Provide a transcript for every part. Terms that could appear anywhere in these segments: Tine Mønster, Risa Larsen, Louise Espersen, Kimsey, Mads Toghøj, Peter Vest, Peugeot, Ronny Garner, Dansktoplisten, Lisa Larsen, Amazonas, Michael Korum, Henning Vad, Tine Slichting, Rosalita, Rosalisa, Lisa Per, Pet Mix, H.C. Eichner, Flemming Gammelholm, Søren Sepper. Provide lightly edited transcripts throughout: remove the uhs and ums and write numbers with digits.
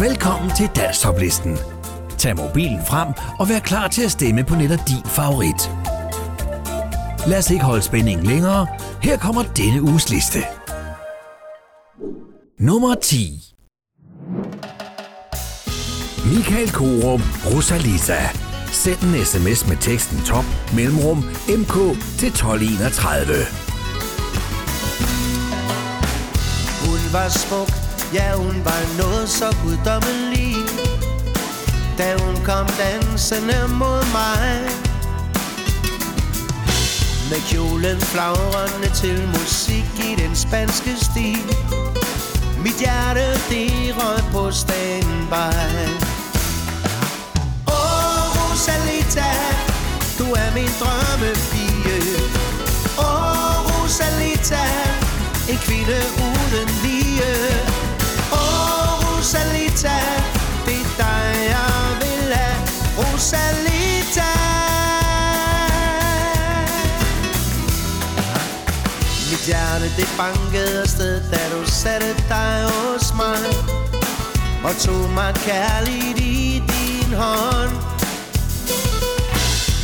Velkommen til Dansktoplisten. Tag mobilen frem og vær klar til at stemme på netop din favorit. Lad os ikke holde spændingen længere. Her kommer denne uges liste. Nummer 10. Michael Korum, Rosalisa. Send en sms med teksten top, mellemrum, mk til 1231. Hun var smuk, ja hun var noget så guddommelig. Da hun kom dansende mod mig, med kjolen flagrende til musik i den spanske stil. Mit hjerte, det røg på standby. Rosalita, du er min drømmepige. Rosalita, en kvinde uden lige. Rosalita, det er dig jeg vil have. Rosalita. Mit hjerte, det bankede afsted, da du satte dig hos mig og tog mig kærligt i din hånd.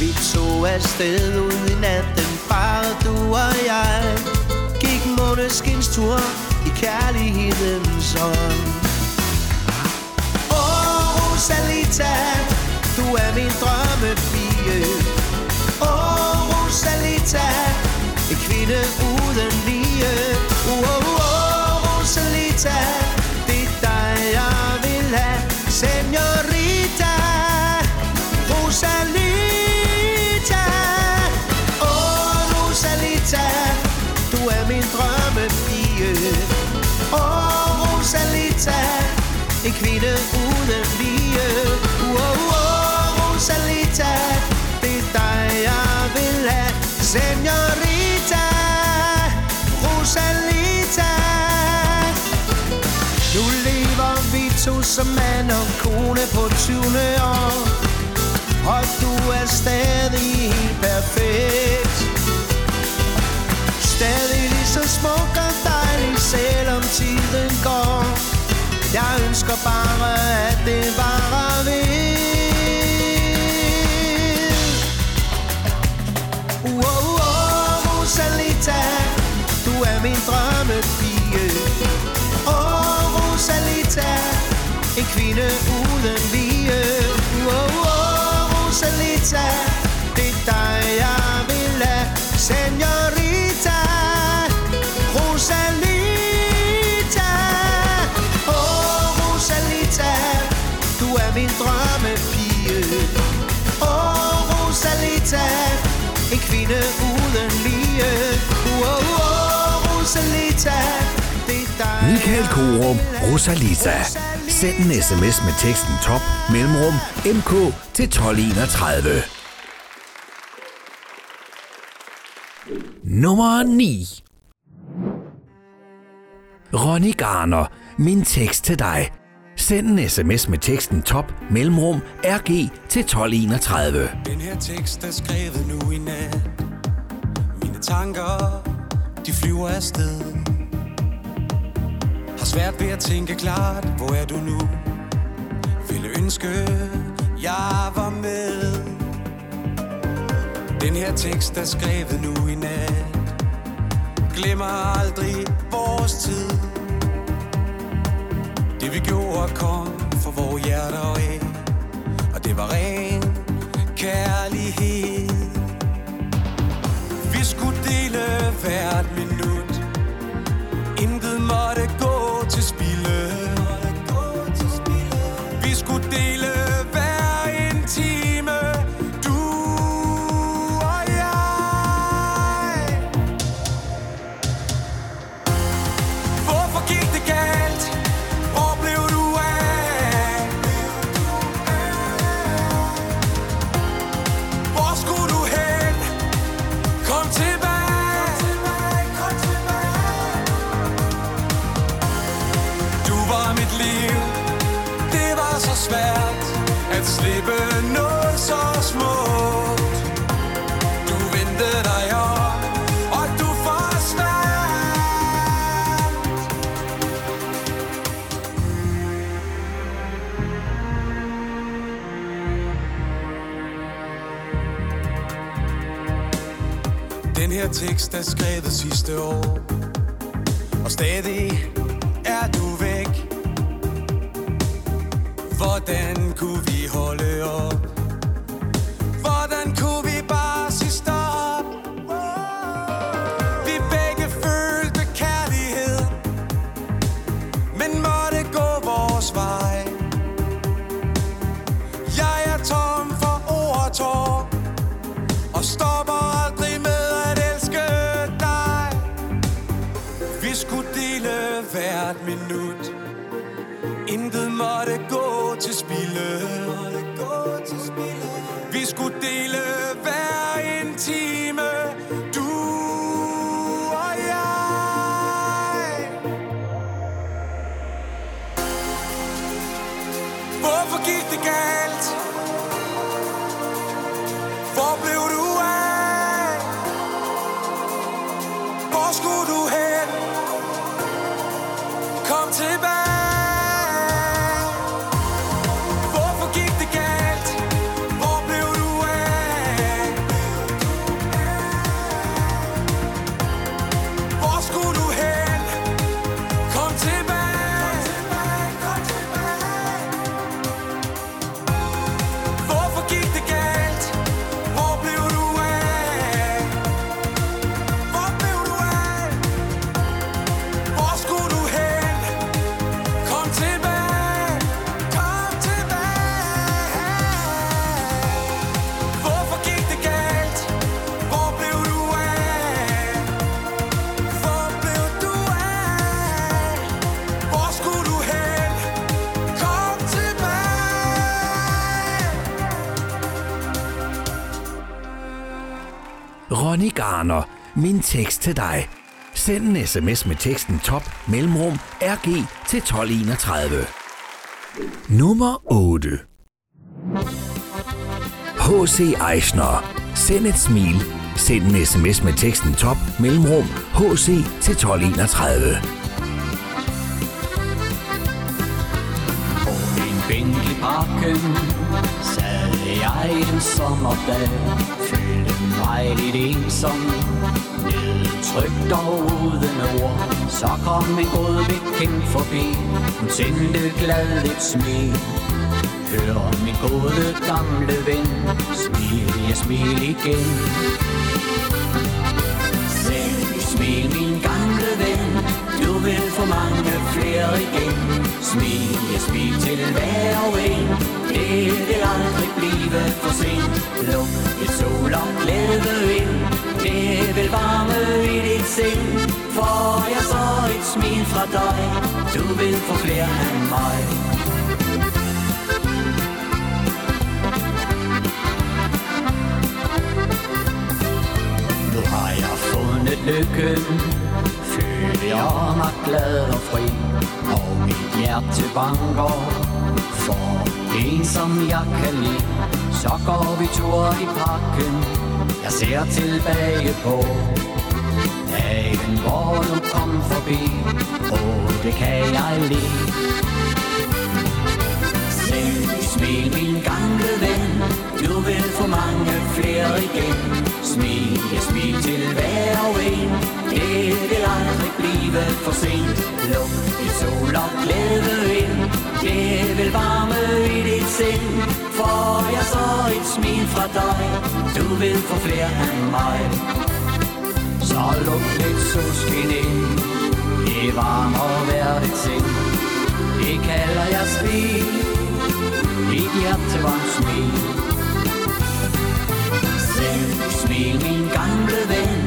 Vi tog afsted ud i natten, bare du og jeg gik måneskinstur i kærlighedens ånd. Rosalita, du er min drømmepige. Rosalita, en kvinde uden lige. Rosalita, det er dig jeg vil have. Senorita, Rosalita. Du er min drømmepige. Rosalita, en kvinde uden lige. Rosalita, det er dig jeg vil have. Senorita, Rosalita. Nu lever vi to som mand og kone på 20 år, og du er stadig helt perfekt. Stadig lige så smuk og dejlig, selvom tiden går. Jeg ønsker bare, at det varer ved. Rosalita, du er min drømmepige. Rosalita, en kvinde uden lige. Rosalita, det er dig jeg vil have. Senorita, Rosalita. Rosalita, du er min drømmepige. Rosalita, en kvinde uden lige. Rosalita, det er dig. Michael Korum, Rosalita. Send en sms med teksten top, mellemrum, mk til 1231. Nummer 9. Ronny Garner, min tekst til dig. Send en sms med teksten top, mellemrum, RG til 1231. Den her tekst er skrevet nu i nat. Mine tanker, de flyver afsted. Har svært ved at tænke klart, hvor er du nu? Ville ønske, jeg var med. Den her tekst er skrevet nu i nat. Glemmer aldrig vores tid. Det vi gjorde kom fra vores hjerter af, og det var ren kærlighed. Vi skulle dele hvert minut. Intet måtte gå til spilde. Vi skulle dele hver en tid. Svært at slippe noget så smukt. Du vendte dig op, og du forsvandt. flere tekster skrevet sidste år. Og stadig er du væk. Hvordan kunne vi holde op? Hvordan kunne vi bare sige stop? Vi begge følte kærlighed, men måtte gå vores vej. Jeg er tom for ord og tår, og stopper aldrig med at elske dig. Vi skulle dele hvert minut. Intet måtte gå til spilde. Vi skulle dele hver en time. Du og jeg. Hvorfor gik det galt? Hvor blev du af? Hvor skulle du hen? Kom tilbage. Ronny Garner, min tekst til dig. Send en sms med teksten top mellemrum RG til 1231. Nummer 8. H.C. Eichner. Send et smil. Send en sms med teksten top mellemrum HC til 1231. På en bænk i parken sad jeg en sommerdag. Jeg er lidt ensom, nedtrykt og uden ord. Så kom en god bekendt forbi, hun tændte glad et smil. Hør min gode gamle ven, smil, jeg smil igen. Selv smil min gamle ven, du vil få mange flere igen. Smil, jeg smil til hver og en, det vil aldrig blive for sent. Luk et sol og glæde ind, det vil varme i dit sind. Får jeg så et smil fra dig, du vil få flere af mig. Nu har jeg fundet lykken. Jeg er mig glad og fri, og mit hjerte banker for en, som jeg kan lide. Så går vi tur i parken, jeg ser tilbage på dagen, hvor du kom forbi. Åh, det kan jeg lide. Selv smil, min gamle ven, du vil få mange flere igen. Smil, jeg smil til hver og en, det vil aldrig blive for sent. Luk i sol og glæde ind, det vil varme i dit sind. Får jeg så et smil fra dig, du vil få flere af mig. Så luk lidt solskin ind, det varmer hver dit sind. Det kalder jeg smil, mit hjerte var en smil. Smil min gamle ven,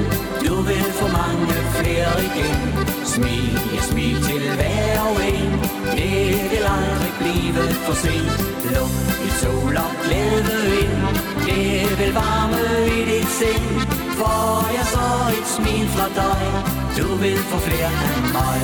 du vil få mange flere igen. Smil, jeg smil til hver og en, det vil aldrig blive for sent. Luk i sol og glæde ind, det vil varme i dit sind. Får jeg så et smil fra dig, du vil få flere af mig.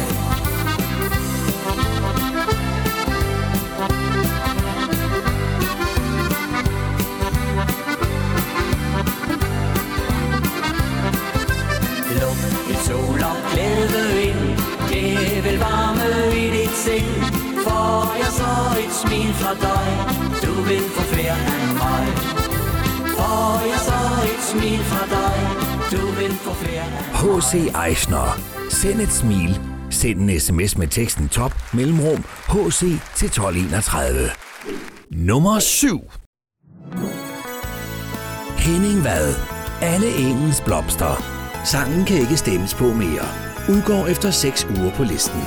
Sol og glæde ind, det vil varme i dit sind. Får jeg så et smil fra dig, du vil få flere af mig. Får jeg så et smil fra dig, H.C. Eichner. Send et smil. Send en sms med teksten top mellemrum HC til 1231. Nummer 7. Henning Vad. Alle engens blomster. Sangen kan ikke stemmes på mere. Udgår efter 6 uger på listen.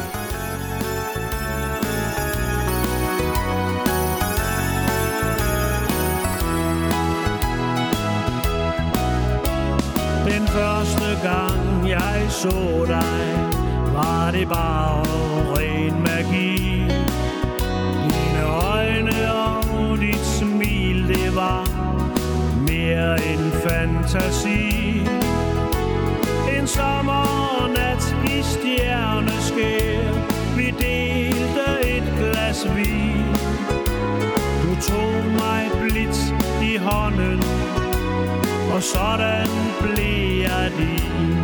Den første gang jeg så dig, var det bare ren magi. Dine øjne og dit smil, det var mere end fantasi. En sommernat i stjerneskær, vi delte et glas vin. Du tog mig blidt i hånden, og sådan blev jeg din.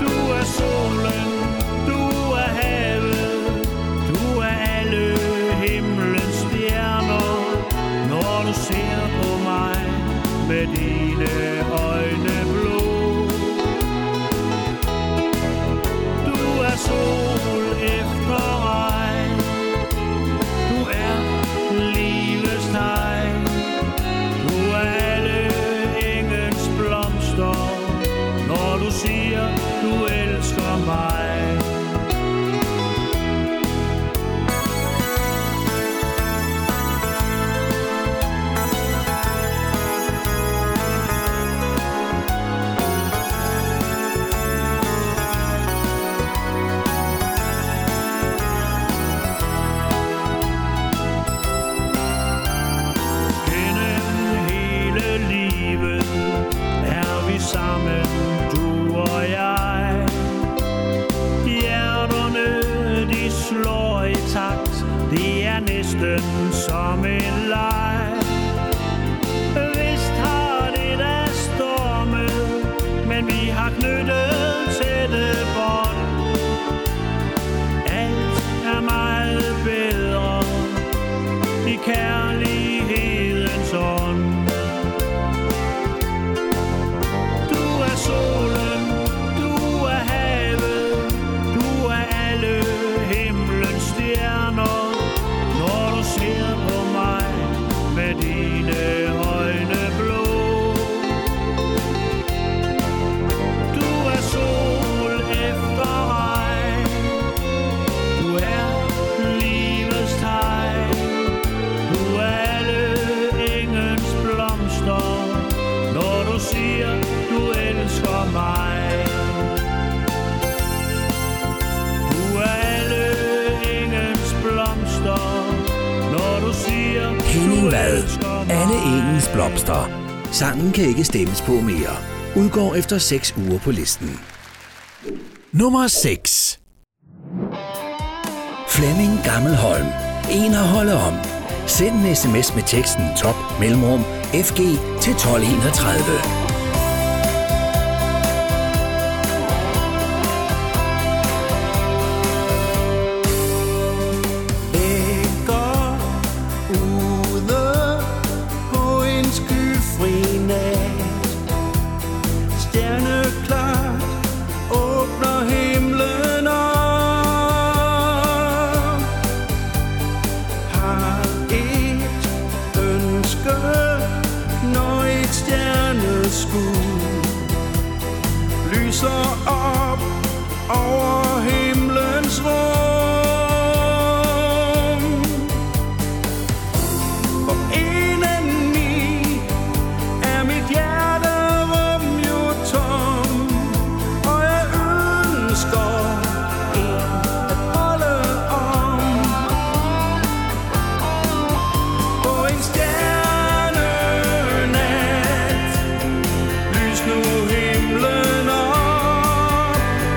Du er solen, du er havet, du er alle himlens stjerner. Når du ser på mig med dine øjne blå. Du er sol efter regn, du er livets tegn. Du er alle engens blomster, når du siger du er. Som en leg. Vist har det da stormet, men vi har knyttet tætte bånd. Alt er meget bedre i kærlighedens ånd. Du er solen, du er havet, du er alle himlens stjerner. Ser på mig med dine øjne blå. Du er sol efter regn, du er livets tegn. Du er alle engens blomster, når du siger du elsker mig. Du er alle engens blomster. Henning Vad. Alle engens blomster. Sangen kan ikke stemmes på mere. Udgår efter 6 uger på listen. Nummer 6. Flemming Gammelholm. En at holde om. Send en sms med teksten top mellemrum FG til 1231. Nu himlen op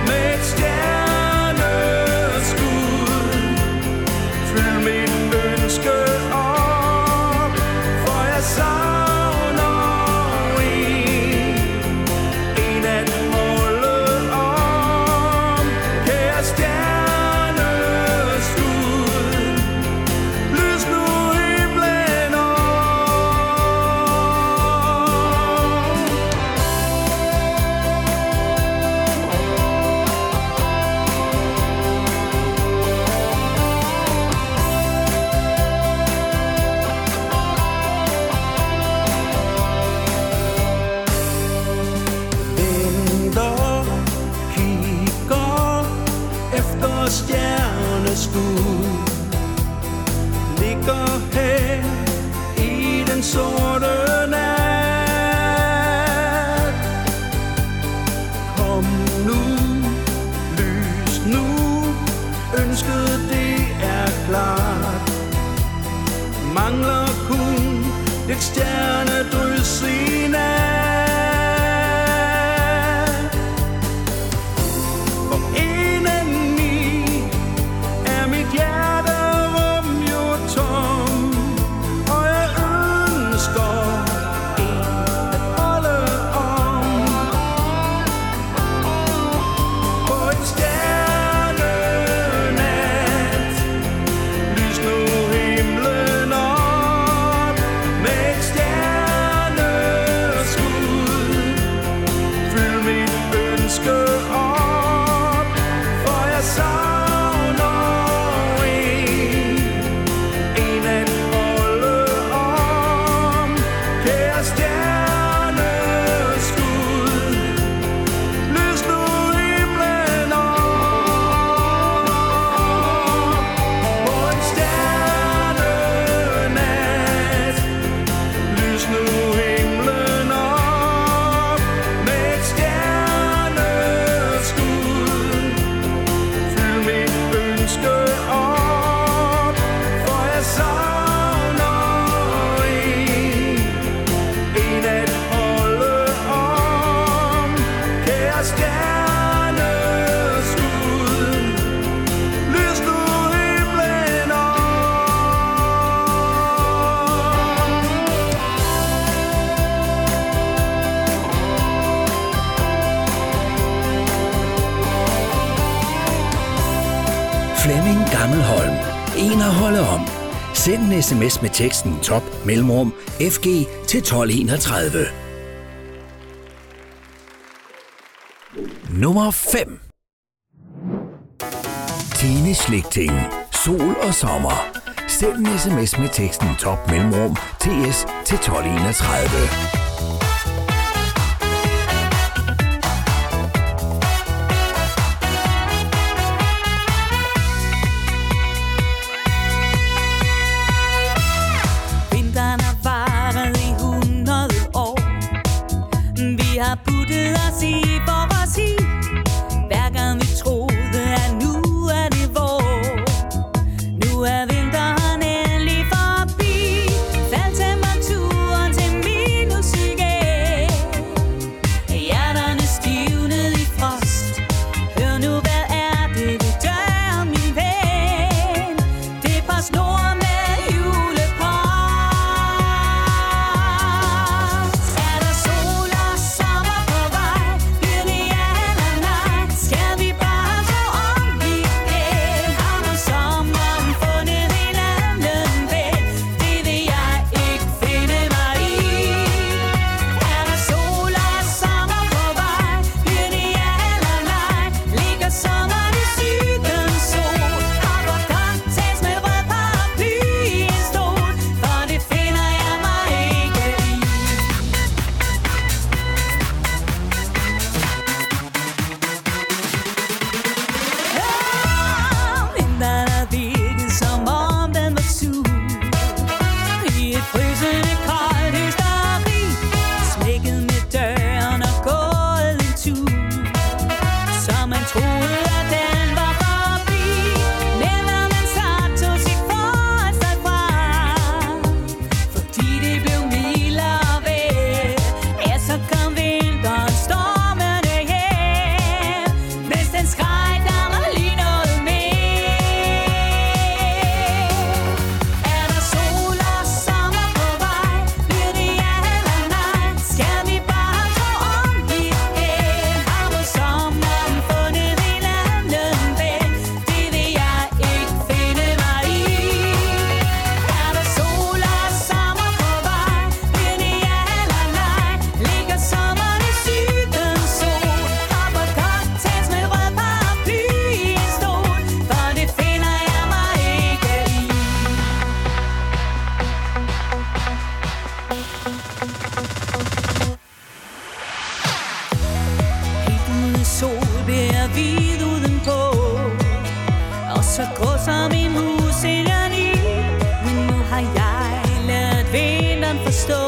med et stjerne. og stjerneskud ligger her i den sorte nat. Kom nu, lys nu, ønsket det er klart. Mangler kun et stjernedrys i nat. Flemming Gammelholm. En at holde om. Send en sms med teksten top mellemrum FG til 1231. Nummer 5. Tine Slichting. Sol og sommer. Send en sms med teksten top mellemrum TS til 1231. Sol bliver hvid uden på. så grå som en mus i rani. Men nu har jeg lært vinteren forstå.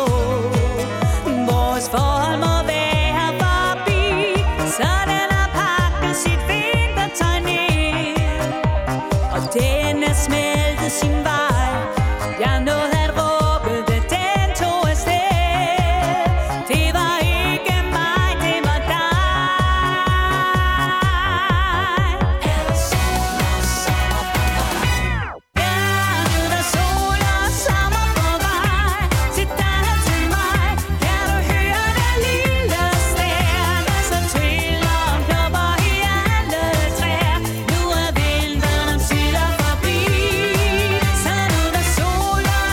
Vores forhold må være her forbi. Sådan har pakket sit vintertøj ned. Og den er smeltet sin vej. Jeg nåede at råbe, da den tog afsted. Det var ikke mig, det var dig. Hjernet af sol og sommer på vej. Til dig og til mig. Kan du høre den lille stjerne, som triller og knopper i alle træer. Nu er vinteren omsider forbi. Hjernet af sol og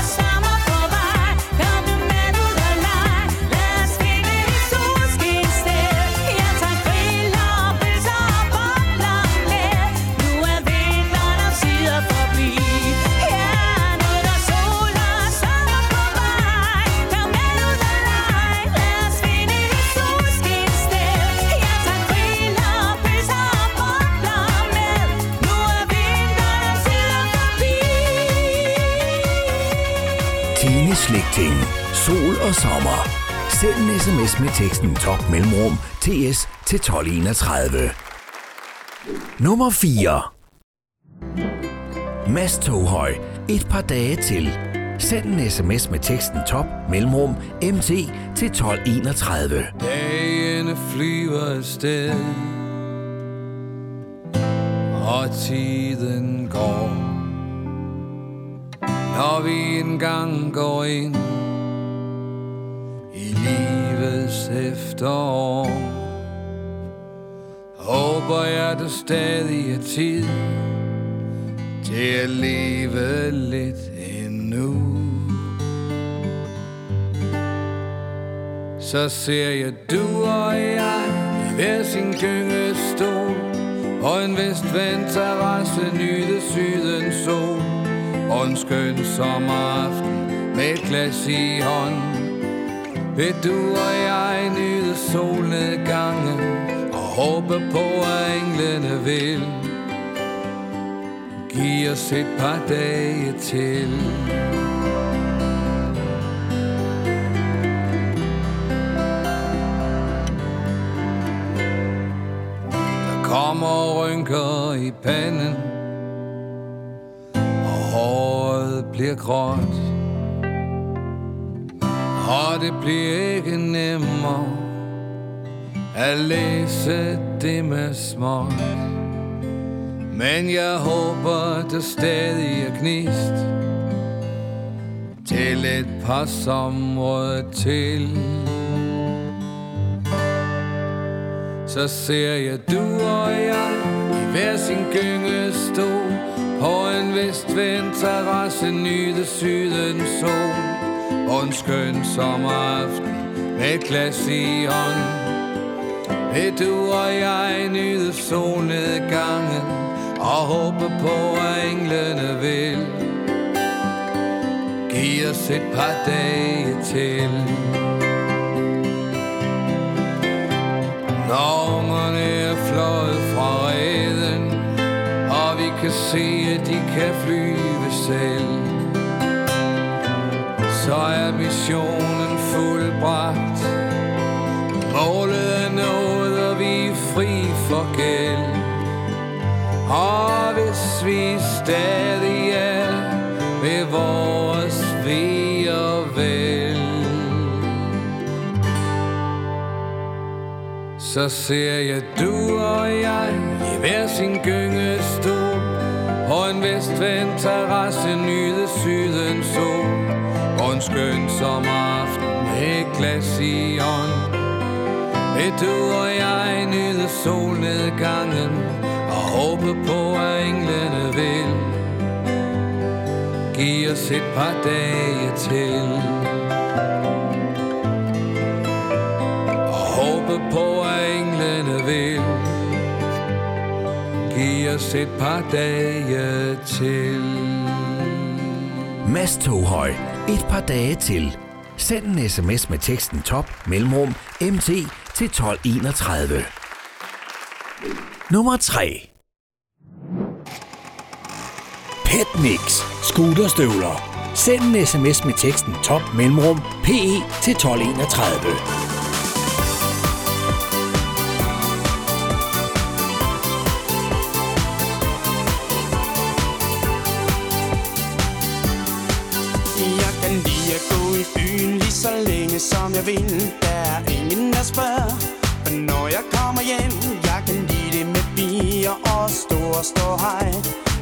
sommer på vej. Kom nu med ud og leg. Lad os finde et solskinssted. Jeg tager griller og pølser og bobler med. Nu er vinteren omsider forbi. Hjernet af sol og sommer på vej. Kom med ud og leg. Lad os finde et solskinssted. Jeg tager griller og pølser og bobler med. Nu er vinteren omsider forbi. Tine Slichting. Sol og sommer. Send en sms med teksten top mellemrum TS til 1231. Nummer 4. Mads Toghøj. Et par dage til. Send en sms med teksten top mellemrum MT til 1231. Dagene flyver afsted, og tiden går. Når vi engang går ind i livets efterår, håber jeg, der stadig er tid til at leve lidt endnu. Så ser jeg du og jeg i hver sin gyngestol på en vestvendt terrasse, nyde sydens sol og en skøn sommeraften med et glas i hånd. Vil du og jeg nyde solnedgangen og håbe på, at englene vil giv os et par dage til. Der kommer rynker i panden, og håret bliver gråt, og det bliver ikke nemmere at læse det med småt. Men jeg håber, der stadig er gnist til et par somre til. Så ser jeg du og jeg i hver sin gyngestol på en vestvendt terrasse, nyde sydens sol og en skøn sommeraften med et glas i hånd. Vil du og jeg nyde solnedgangen og håber på, at englene vil giv os et par dage til. Når ungerne er fløjet fra reden, og vi kan se, at de kan flyve selv, så er missionen fuldbragt. Målet er nået, og vi er fri for gæld. Og hvis vi stadig er ved vores ved og vel, så ser jeg du og jeg i hver sin gyngestol på en vestvendt terrasse, nyde sydens sol og en skøn sommeraften med et glas i ånd. Vil du og jeg nyde solnedgangen og håber på, at englene vil giv os et par dage til. Og håber på, at englene vil giv os et par dage til. Mads Toghøj. Et par dage til. Send en sms med teksten top mellemrum MT til 1231. Nummer 3. Pet Mix scooterstøvler. Send en sms med teksten top mellemrum PE til 1231. Jeg kan lide at gå i byen lige så længe som jeg vil. Der er ingen der spørger, men når jeg kommer hjem. Jeg kan lide det med bier og stå hej.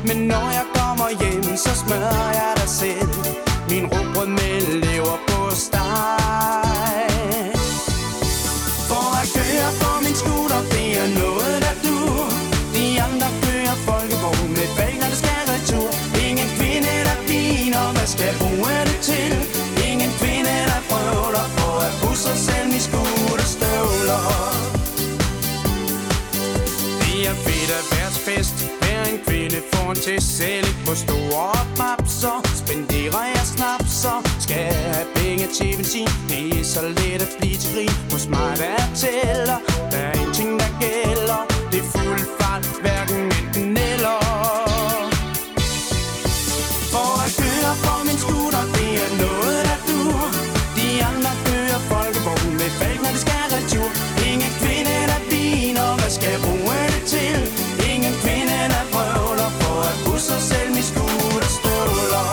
Men når jeg kommer hjem, så smører jeg dig selv. Min rugbrød med leverpostej. For at køre på min scooter, det er noget der du. De andre kører folkevogn med bag, når det skal retur. Ingen kvinde der griner, hvad skal bruge det til? Ingen kvinde der prøver for at pusse selv min scooterstøvler. Det er fedt at være til fest. En kvinde får en test, selv ikke på store papser. Spenderer jeg snapser, skal jeg have penge til benzin. Det er så let at blive til grin, hos mig der tæller. Der er en ting der gælder, det er fuld fart, hverken enten eller. For at køre på min scooter, det er noget der du. De andre kører folkevogn med valg, når det skal retur. Ingen kvinde der viner, hvad skal jeg bruge det til? Så selv min scooterstøvler.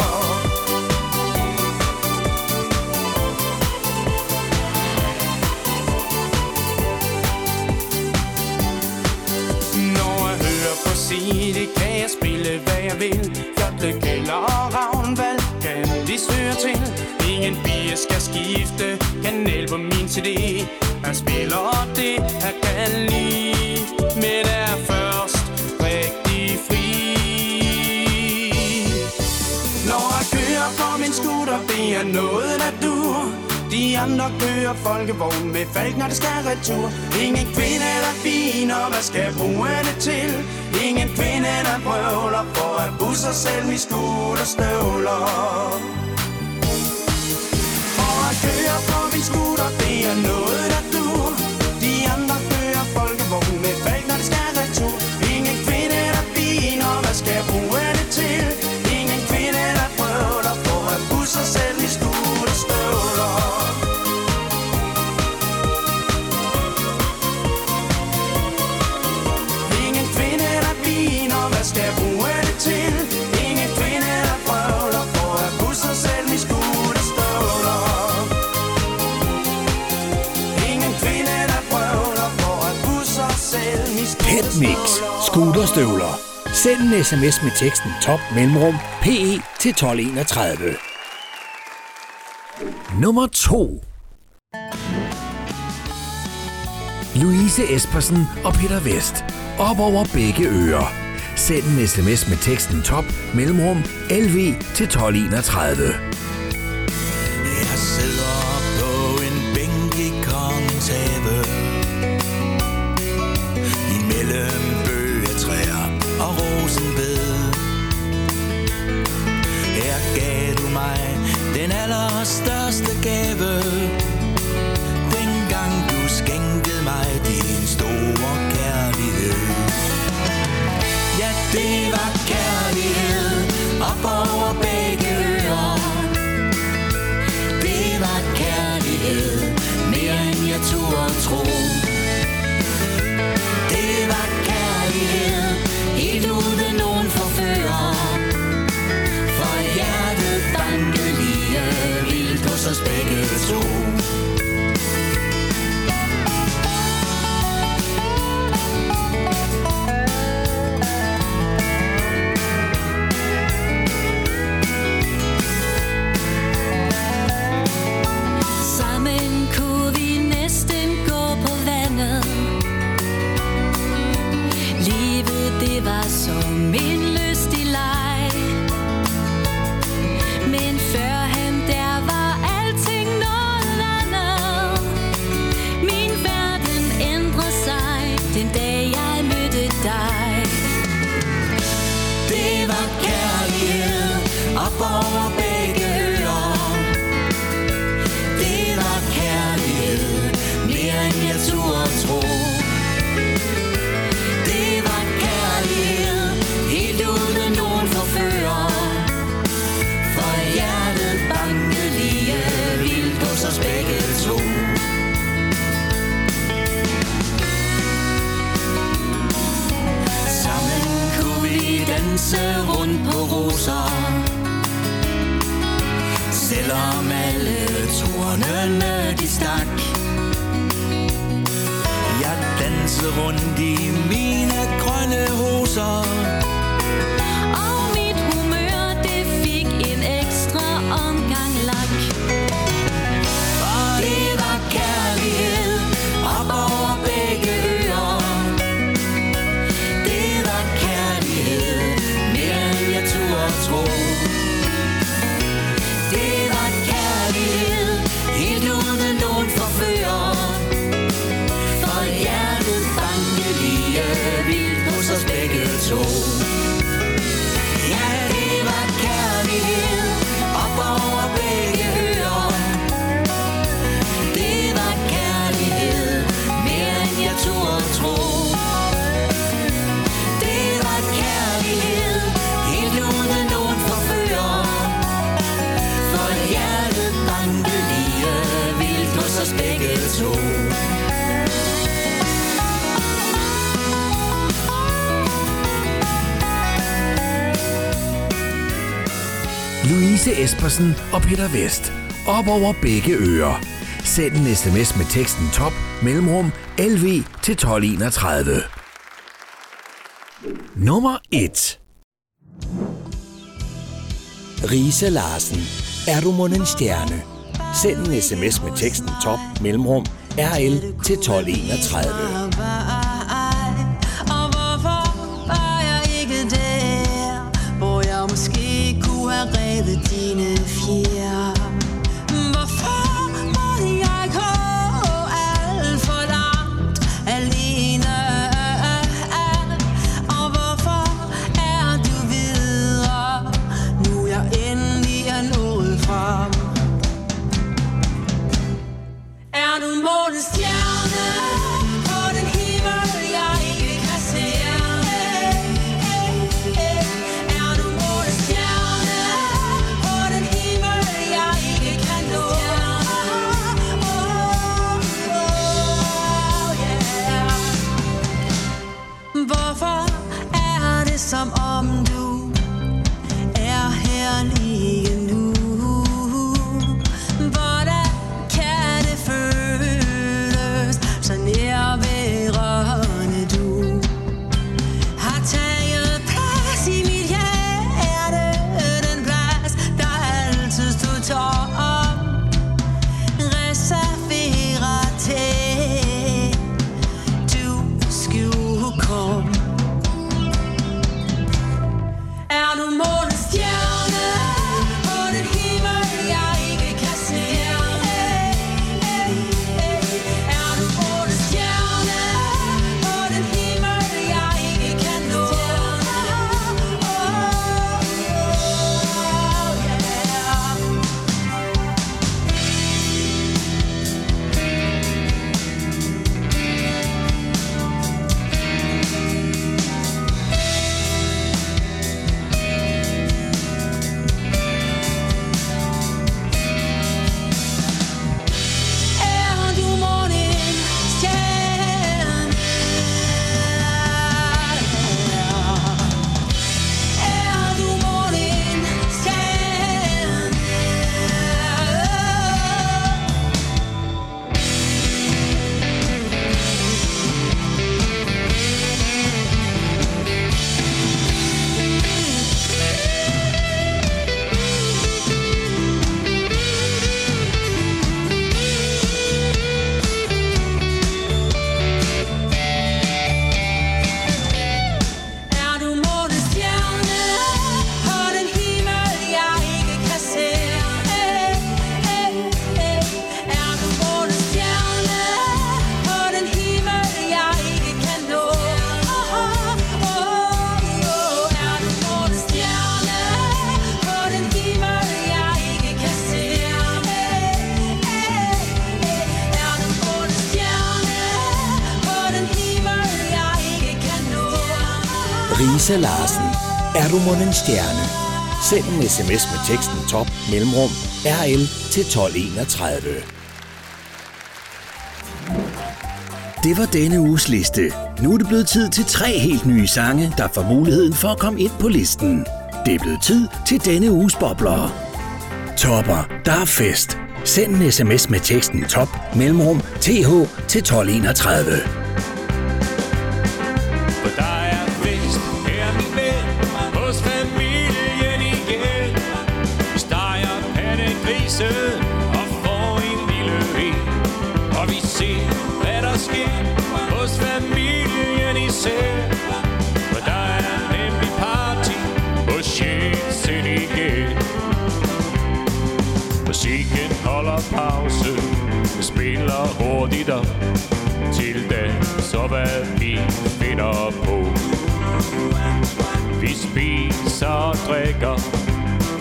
Når jeg hører på CD, kan jeg spille hvad jeg vil. Fjotle, kælder og ravnvalg kan de støre til. Ingen pige skal skifte kanal på min CD. Jeg spiller det, jeg kan lide. Men er først rigtig fri. For min scooter, det er noget der du. De andre kører folkevogn med falk, når det skal retur. Ingen kvinde der viner, hvad skal jeg bruge det til? Ingen kvinde der brøvler for at busse selv min scooterstøvler. For at køre på min scooter, det er noget der du. De andre kører folkevogn med falk, når det skal retur. Ingen kvinde der viner, hvad skal jeg bruge det til? Ingen kvinde der brøvler så selv i scooterstøvler. Ingen kvinde der viner, hvad skal jeg bruge det til? Ingen kvinde der prøvler for at pusse selv i scooterstøvler. Ingen kvinde der prøvler for at pusse selv i scooterstøvler. Pet Mix scooterstøvler. Send en sms med teksten top mellemrum PE til 1231. Nummer 2. Louise Espersen og Peter Vest. Op over begge ører. Send en sms med teksten top mellemrum LV til 1231. Jeg sidder på en bænk i Kongens Have. Imellem bøgetræer og rosenbed. Her gav du mig den allerstørste gave. Dengang du skænkede mig din store kærlighed. Ja, det var kærlighed op over begge ører. Det var kærlighed mere end jeg turde tro. Det var kærlighed helt uden nogen forfører. For hjertet bankede vildt hos os begge to. Sammen kunne vi næsten gå på vandet. Livet det var som en lystig leg. Men før op over begge ører. Det var kærlighed mere end jeg turde tro. Det var kærlighed helt uden nogen forfører. danse rundt på roser. Selvom alle tornene de stak, jeg dansede rundt i mine grønne roser. Og mit humør det fik en ekstra omgang lak. For det var kærlighed op over begge øer. Det var kærlighed mere end jeg turde tro. Det var kærlighed helt uden nogen forfører. For hjertet banke lige vildt hos os begge to. Ja, det var kærlighed op over begge øer. Det var kærlighed mere end jeg turde tro. Det var kærlighed helt uden nogen forfører. For hjertet banke lige vildt hos os begge to. Louise Espersen og Peter Vest. Op over begge ører. Send en sms med teksten top mellemrum LV til 1231. Nummer 1. Risa Larsen. Er du mon en stjerne? Send en sms med teksten top mellemrum RL til 1231. Dine fjer. Hvorfor var jeg gå alt for langt alene? Og hvorfor er du videre, nu jeg endelig er nået frem? Er du månens stjerne? Som om du er her lige nu. Hvordan kan det føles så nærværende du? Har taget plads i mit hjerte, den plads der altid stod tom, reserveret til du skulle komme. Lisa Larsen. Er du mon en stjerne? Send en sms med teksten top mellemrum RL til 1231. Det var denne uges liste. Nu er det blevet tid til 3 helt nye sange, der får muligheden for at komme ind på listen. Det er blevet tid til denne uges bobler. Topper, der er fest. Send en sms med teksten top, mellemrum, th til 1231. For der er fest her med hos familien igen. Vi steger pattegrise og får en lille en. Og vi ser, hvad der sker hos familien især. For der er nemlig party hos H.C. Eichner. Musikken holder pause, spiller hurtigt op, til dans og hvad vi finder på. Vi spiser og drikker,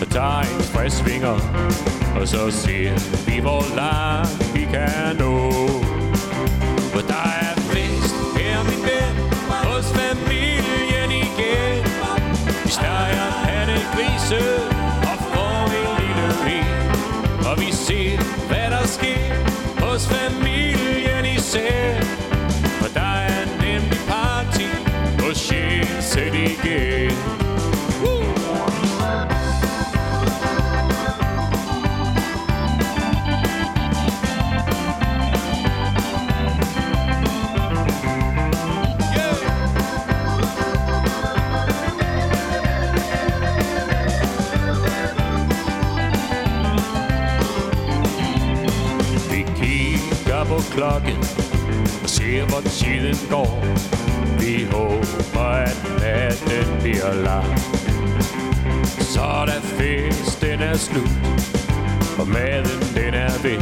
og tager en frisvinger, og så ser vi, hvor langt vi kan nå. For der er fest her, min ven, hos familien igen. Vi steger pattegrise og får en lille ven. Og vi ser, hvad der sker hos familien især. For der er nemlig party hos H.C. Eichner. Klokken og ser, hvor tiden går. Vi håber, at natten bliver lang. Så da festen er slut, og maden den er ved,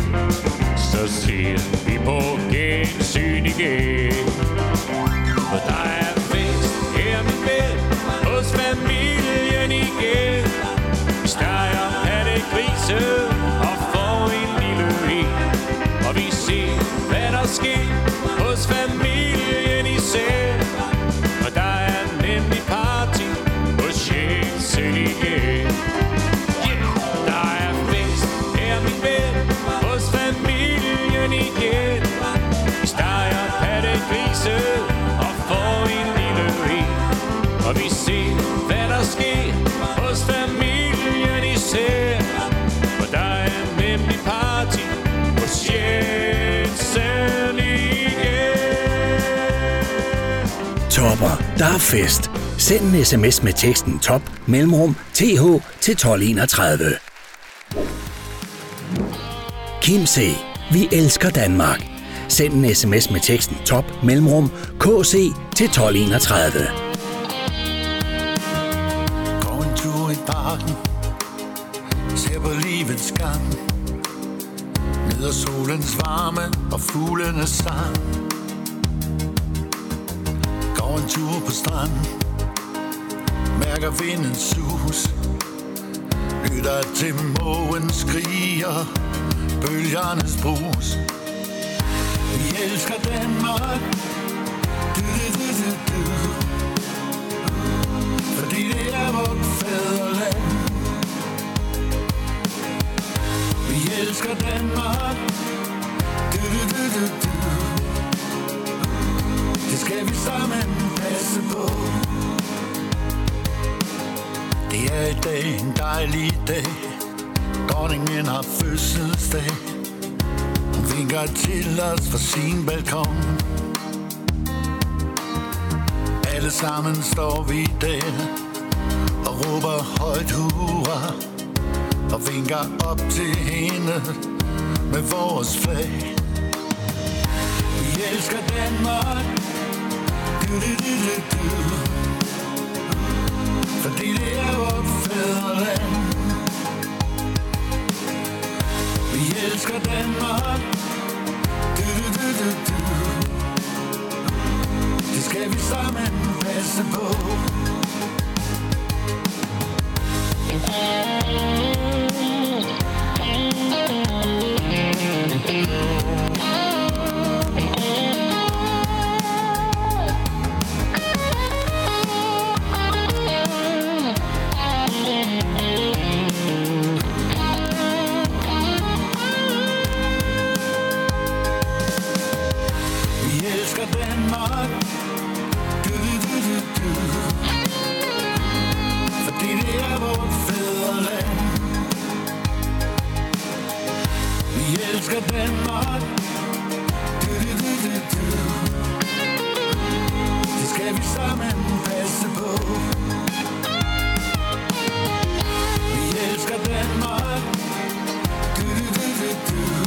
så ser vi på gensyn igen. For der er fest her med mænd hos familien igen. Vi steger pattegrise og får en lille en. Og vi ser, hvad der sker hos familien især. Og der er nemlig party hos H.C. Eichner. Der er fest her, min ven, hos familien igen. Vi steger pattegrise og får en lille en. Og vi ser, hvad der sker hos familien især. Og der er nemlig party. Topper, der er fest. Send en sms med teksten top, mellemrum, th til 1231. Kimsey, vi elsker Danmark. Send en sms med teksten top, mellemrum, kc til 1231. Gå en tur i parken, se på livets gang. Ned af solens varme og fuglenes sang. Går en tur på stranden, mærker vindens sus. Lytter til mågen skriger, bølgernes brus. Vi elsker Danmark, du. Fordi det er vort fædreland. Vi elsker Danmark, du. Det skal vi sammen passe på. Det er i dag en dejlig dag. Dronningen har fødselsdag. Hun vinker til os fra sin balkon. Alle sammen står vi der og råber højt hurra. Og vinker op til hende med vores flag. Vi elsker Danmark, du. Fordi det er vort fædreland. Vi elsker Danmark, du. Det skal vi sammen passe på. Vi elsker Danmark. man passe på. Vi elsker Danmark. Du.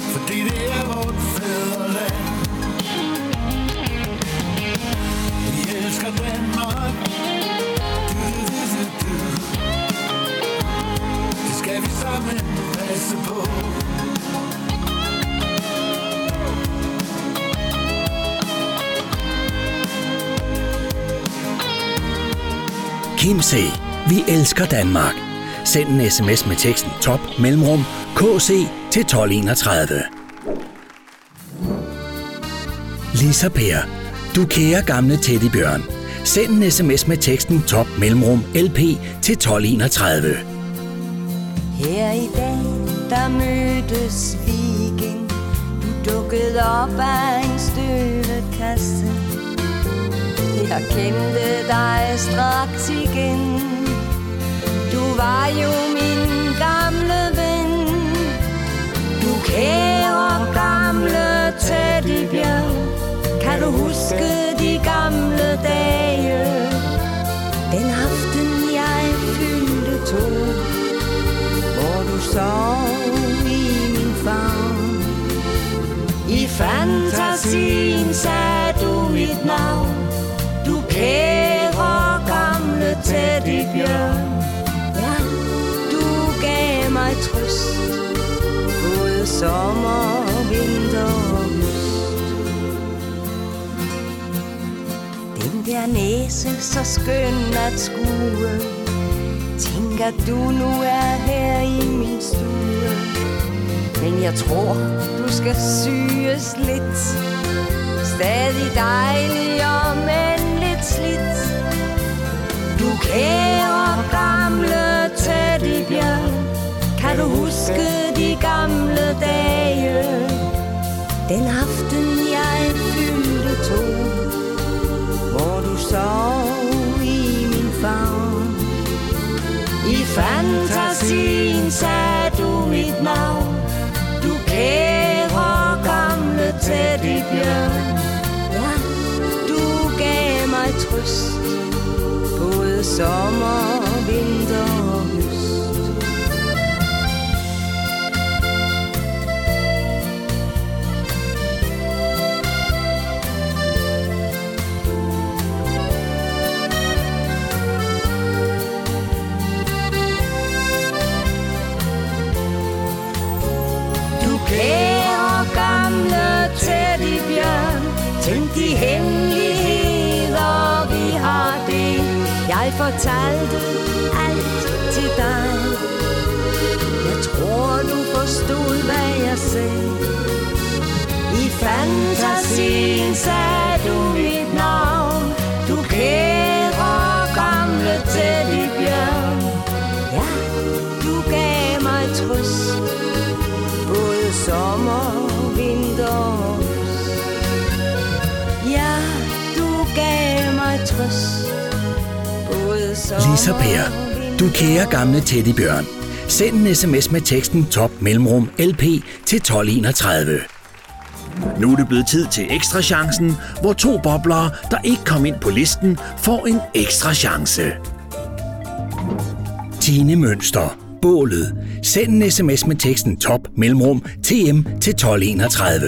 Fordi det er vort fædreland. Vi elsker Danmark. Du. Det skal vi sammen passe på. Kimsey, vi elsker Danmark. Send en sms med teksten top mellemrum KC til 1231. Lisa Per, du kære gamle teddybjørn. Send en sms med teksten top mellemrum LP til 1231. Her i dag, der mødtes viking. Du dukkede op af en støvekasse. Jeg kendte dig straks igen. Du var jo min gamle ven. Du kære gamle teddybjørn. Kan du huske de gamle dage? Den aften jeg fyldte 2, hvor du sov i min favn. I fantasien sagde du mit navn. Du kære gamle teddybjørn. Ja, du gav mig trøst. Både sommer, vinter og høst. Den der næse, så skøn at skue. Tænker du nu er her i min stue. Men jeg tror, du skal syes lidt. Stadig dejlig og mænd. Du kære gamle teddybjørn. Kan du huske de gamle dage? Den aften jeg fyldte 2, hvor du sov i min favn. I fantasien sagde du mit navn. Du kære gamle teddybjørn. Trøst, både sommer, vinter og høst. Du kære gamle teddybjørn, tænk de hemmelige. Jeg fortalte alt til dig. Jeg tror du forstod hvad jeg sagde. I fantasien sagde du mit navn. Du kære gamle teddybjørn. Ja, du gav mig trøst. Både sommer, vinter. Ja, du gav mig trøst. Lisa Per, du kære gamle teddybjørn. Send en sms med teksten top mellemrum LP til 1231. Nu er det blevet tid til ekstra chancen, hvor 2 boblere, der ikke kom ind på listen, får en ekstra chance. Tine Mønster, bålet. Send en sms med teksten top mellemrum TM til 1231.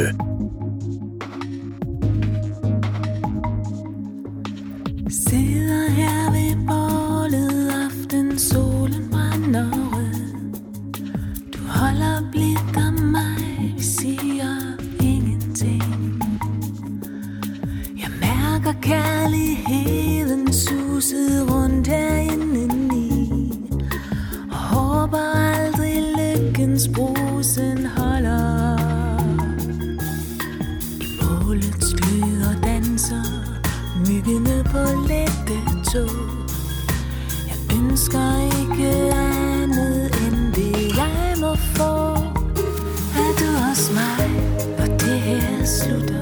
Kærligheden susede rundt herinde i. Og håber aldrig lykkens brusen holder. I bålets glød og danser myggene på lette tog. Jeg ønsker ikke andet end det jeg må få. Er du også mig, og det her slutter.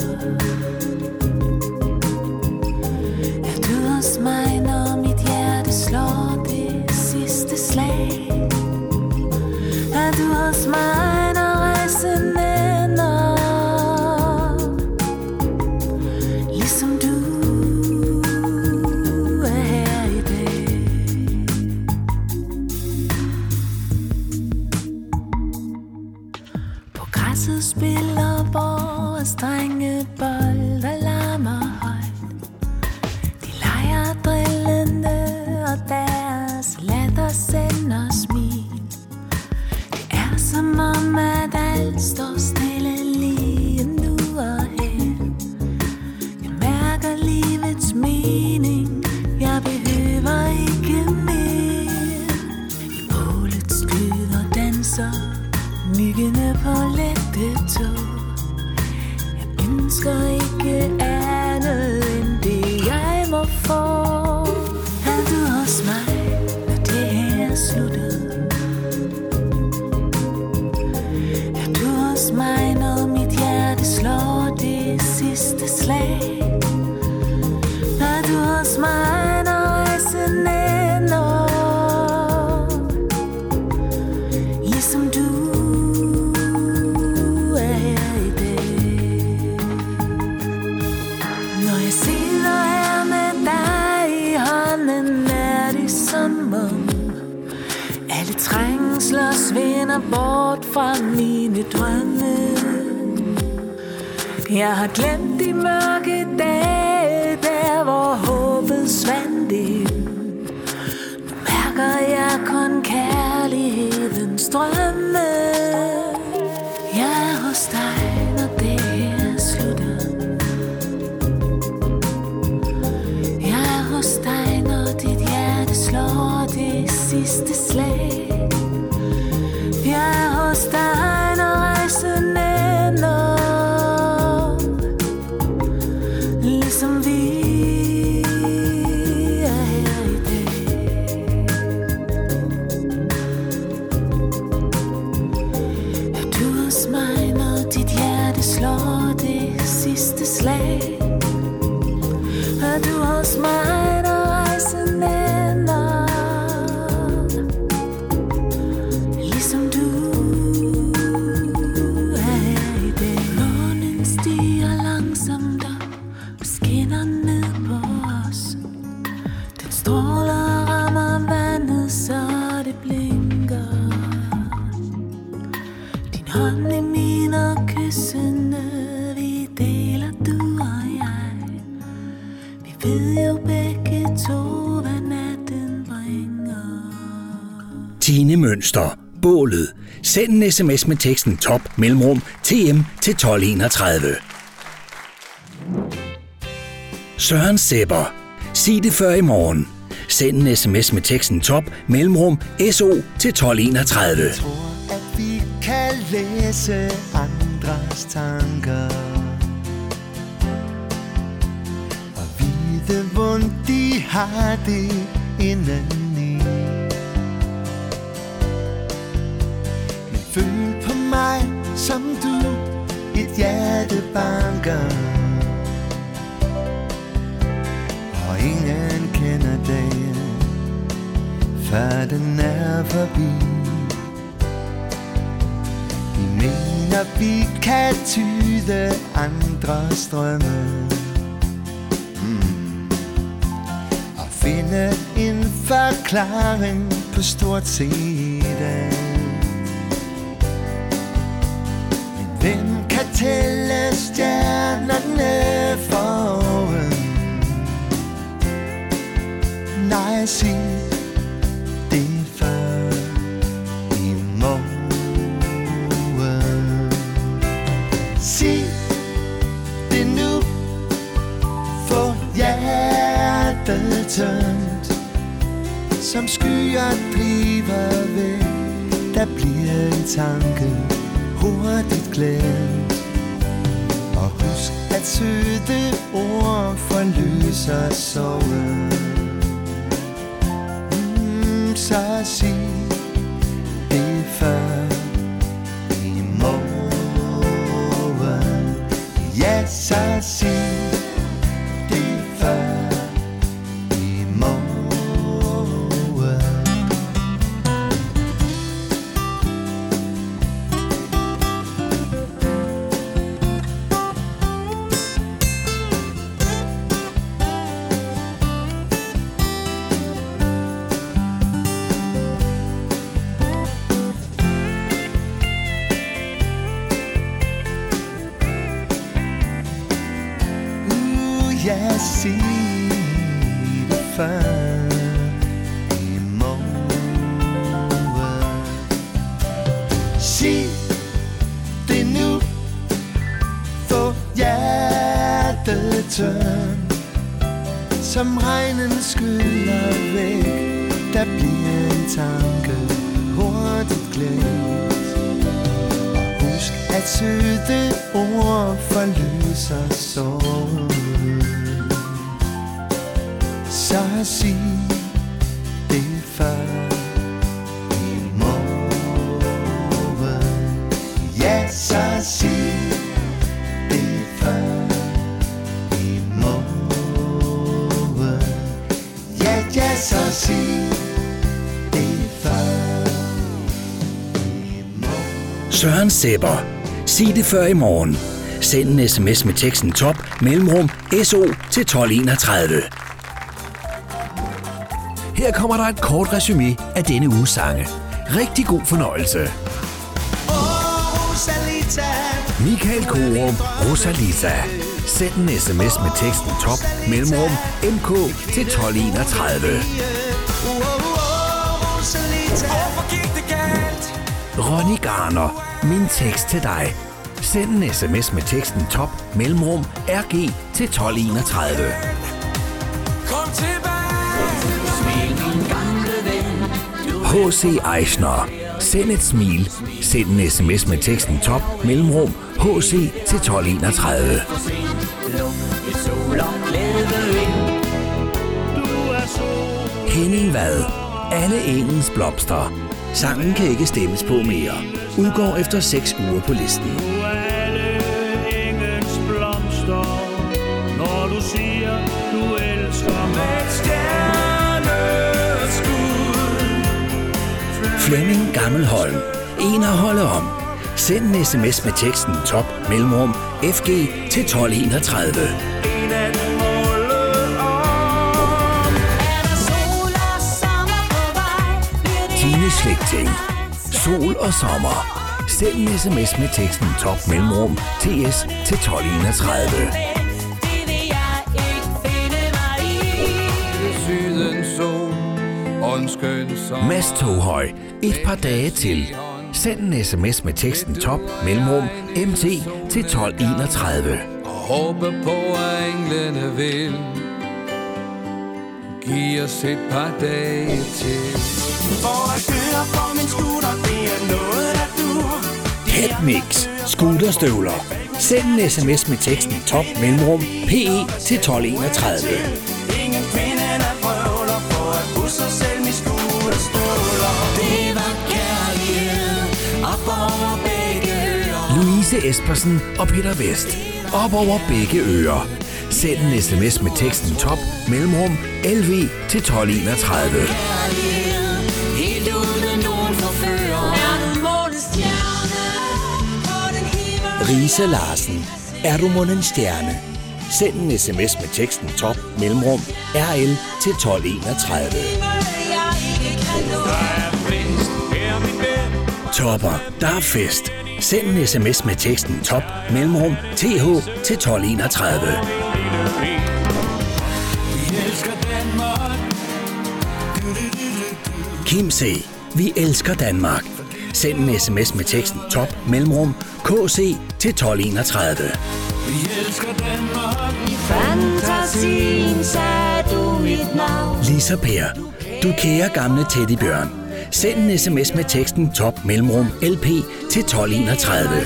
Mig, når mit hjerte slår det sidste slag. Er du hos mig? Når jeg sidder her med dig i hånden, er det som om alle trængsler svinder bort fra mine drømme. Jeg har glemt de mørke dage, der hvor håbet svandt ind. Nu mærker jeg kun kærlighedens drømme. Jeg er hos dig, når det her slutter. Jeg er hos dig, når dit hjerte slår det sidste slag. Jeg er hos dig, når rejsen ender. Som vi er her i dag. Er du hos mig, når dit hjerte slår det sidste slag? Er du hos mig, når rejsen ender? Ligesom du er her i dag. Månen stiger langsomt op, skinner ned på os. Den stråler rammer vandet, så det blinker. Din hånd i min og kyssene, vi deler du og jeg. Vi ved jo begge to, hvad natten bringer. Tine Mønster, bålet. Send en sms med teksten top mellemrum TM til 1231. Søren Sepper. Sig det før i morgen. Send en sms med teksten top mellemrum SO til 1231. Jeg tror, at vi kan læse andres tanker og vide, hvordan de har det indeni. Men føl på mig, som du et hjerte banker. Ingen kender dagen, før den er forbi. Vi mener, vi kan tyde andres drømme og finde en forklaring på stort set alt. Men hvem kan tælle stjernerne foran? Nej, sig det før i morgen. Sig det nu, få hjertet tømt. Som skyer driver ved, der bliver en tanke hurtigt glemt. Og husk, at søde ord forløser sorgen. Så sig det før i morgen. Ja, så sig det før i morgen. Som regnen skyller væk, der bliver en tanke hurtigt glemt. Og husk, at søde ord forløser sorg. Så sig det før i morgen. Ja, så sig det før. Så sig det før i morgen. Søren Sepper. Sig det før i morgen. Send en sms med teksten top mellemrum SO til 1231. Her kommer der et kort resumé af denne uges sange. Rigtig god fornøjelse. Michael Korum, Rosalisa. Send en sms med teksten top mellemrum MK til 1231. Ronny Garner, min tekst til dig. Send en sms med teksten top mellemrum RG til 1231. H.C. Eichner, send et smil. Send en sms med teksten top mellemrum HC til 1231. Henning Vad, alle engens blomster. Sangen kan ikke stemmes på mere. Udgår efter 6 uger på listen. Flemming Gammelholm, en at holde om. Send en sms med teksten top mellemrum FG til 1231. Tine Slichting, sol og sommer. Send en sms med teksten top mellemrum TS til 1231. Mads Toghøj, et par dage til. Send en sms med teksten top mellemrum MT til 1231. Og håbe på, at englene vil give os et par dage til. For at køre på min scooter, det er noget, der dur. Pet Mix, scooterstøvler. Send en sms med teksten top mellemrum PE til 1231. Ingen kvinde, der prøvler på at pusse selv min scooterstøvler. Det var kærlighed. Louise Espersen og Peter Vest, op over begge ører. Send en sms med teksten top mellemrum LV til 1231. Risa Larsen, er du mon en stjerne? Send en sms med teksten top mellemrum RL til 1231. Topper, der er fest. Send en sms med teksten top mellemrum TH til 1231. Kimsey, vi elsker Danmark. Send en sms med teksten top mellemrum KC til 1231. I fantasien sagde du mit navn. Lisa Per, du kære gamle teddybjørn. Send en sms med teksten top mellemrum LP til 1231.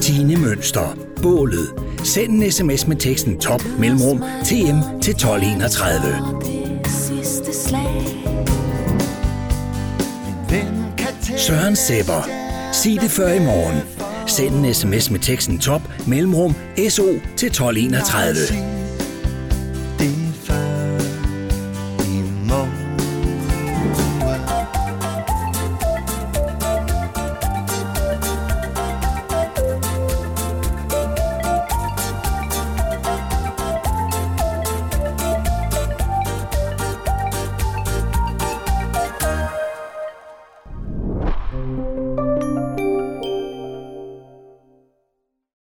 Tine Mønster, bålet. Send en sms med teksten top mellemrum TM til 1231. Søren Sepper, sig det før i morgen. Send en sms med teksten top mellemrum SO til 1231.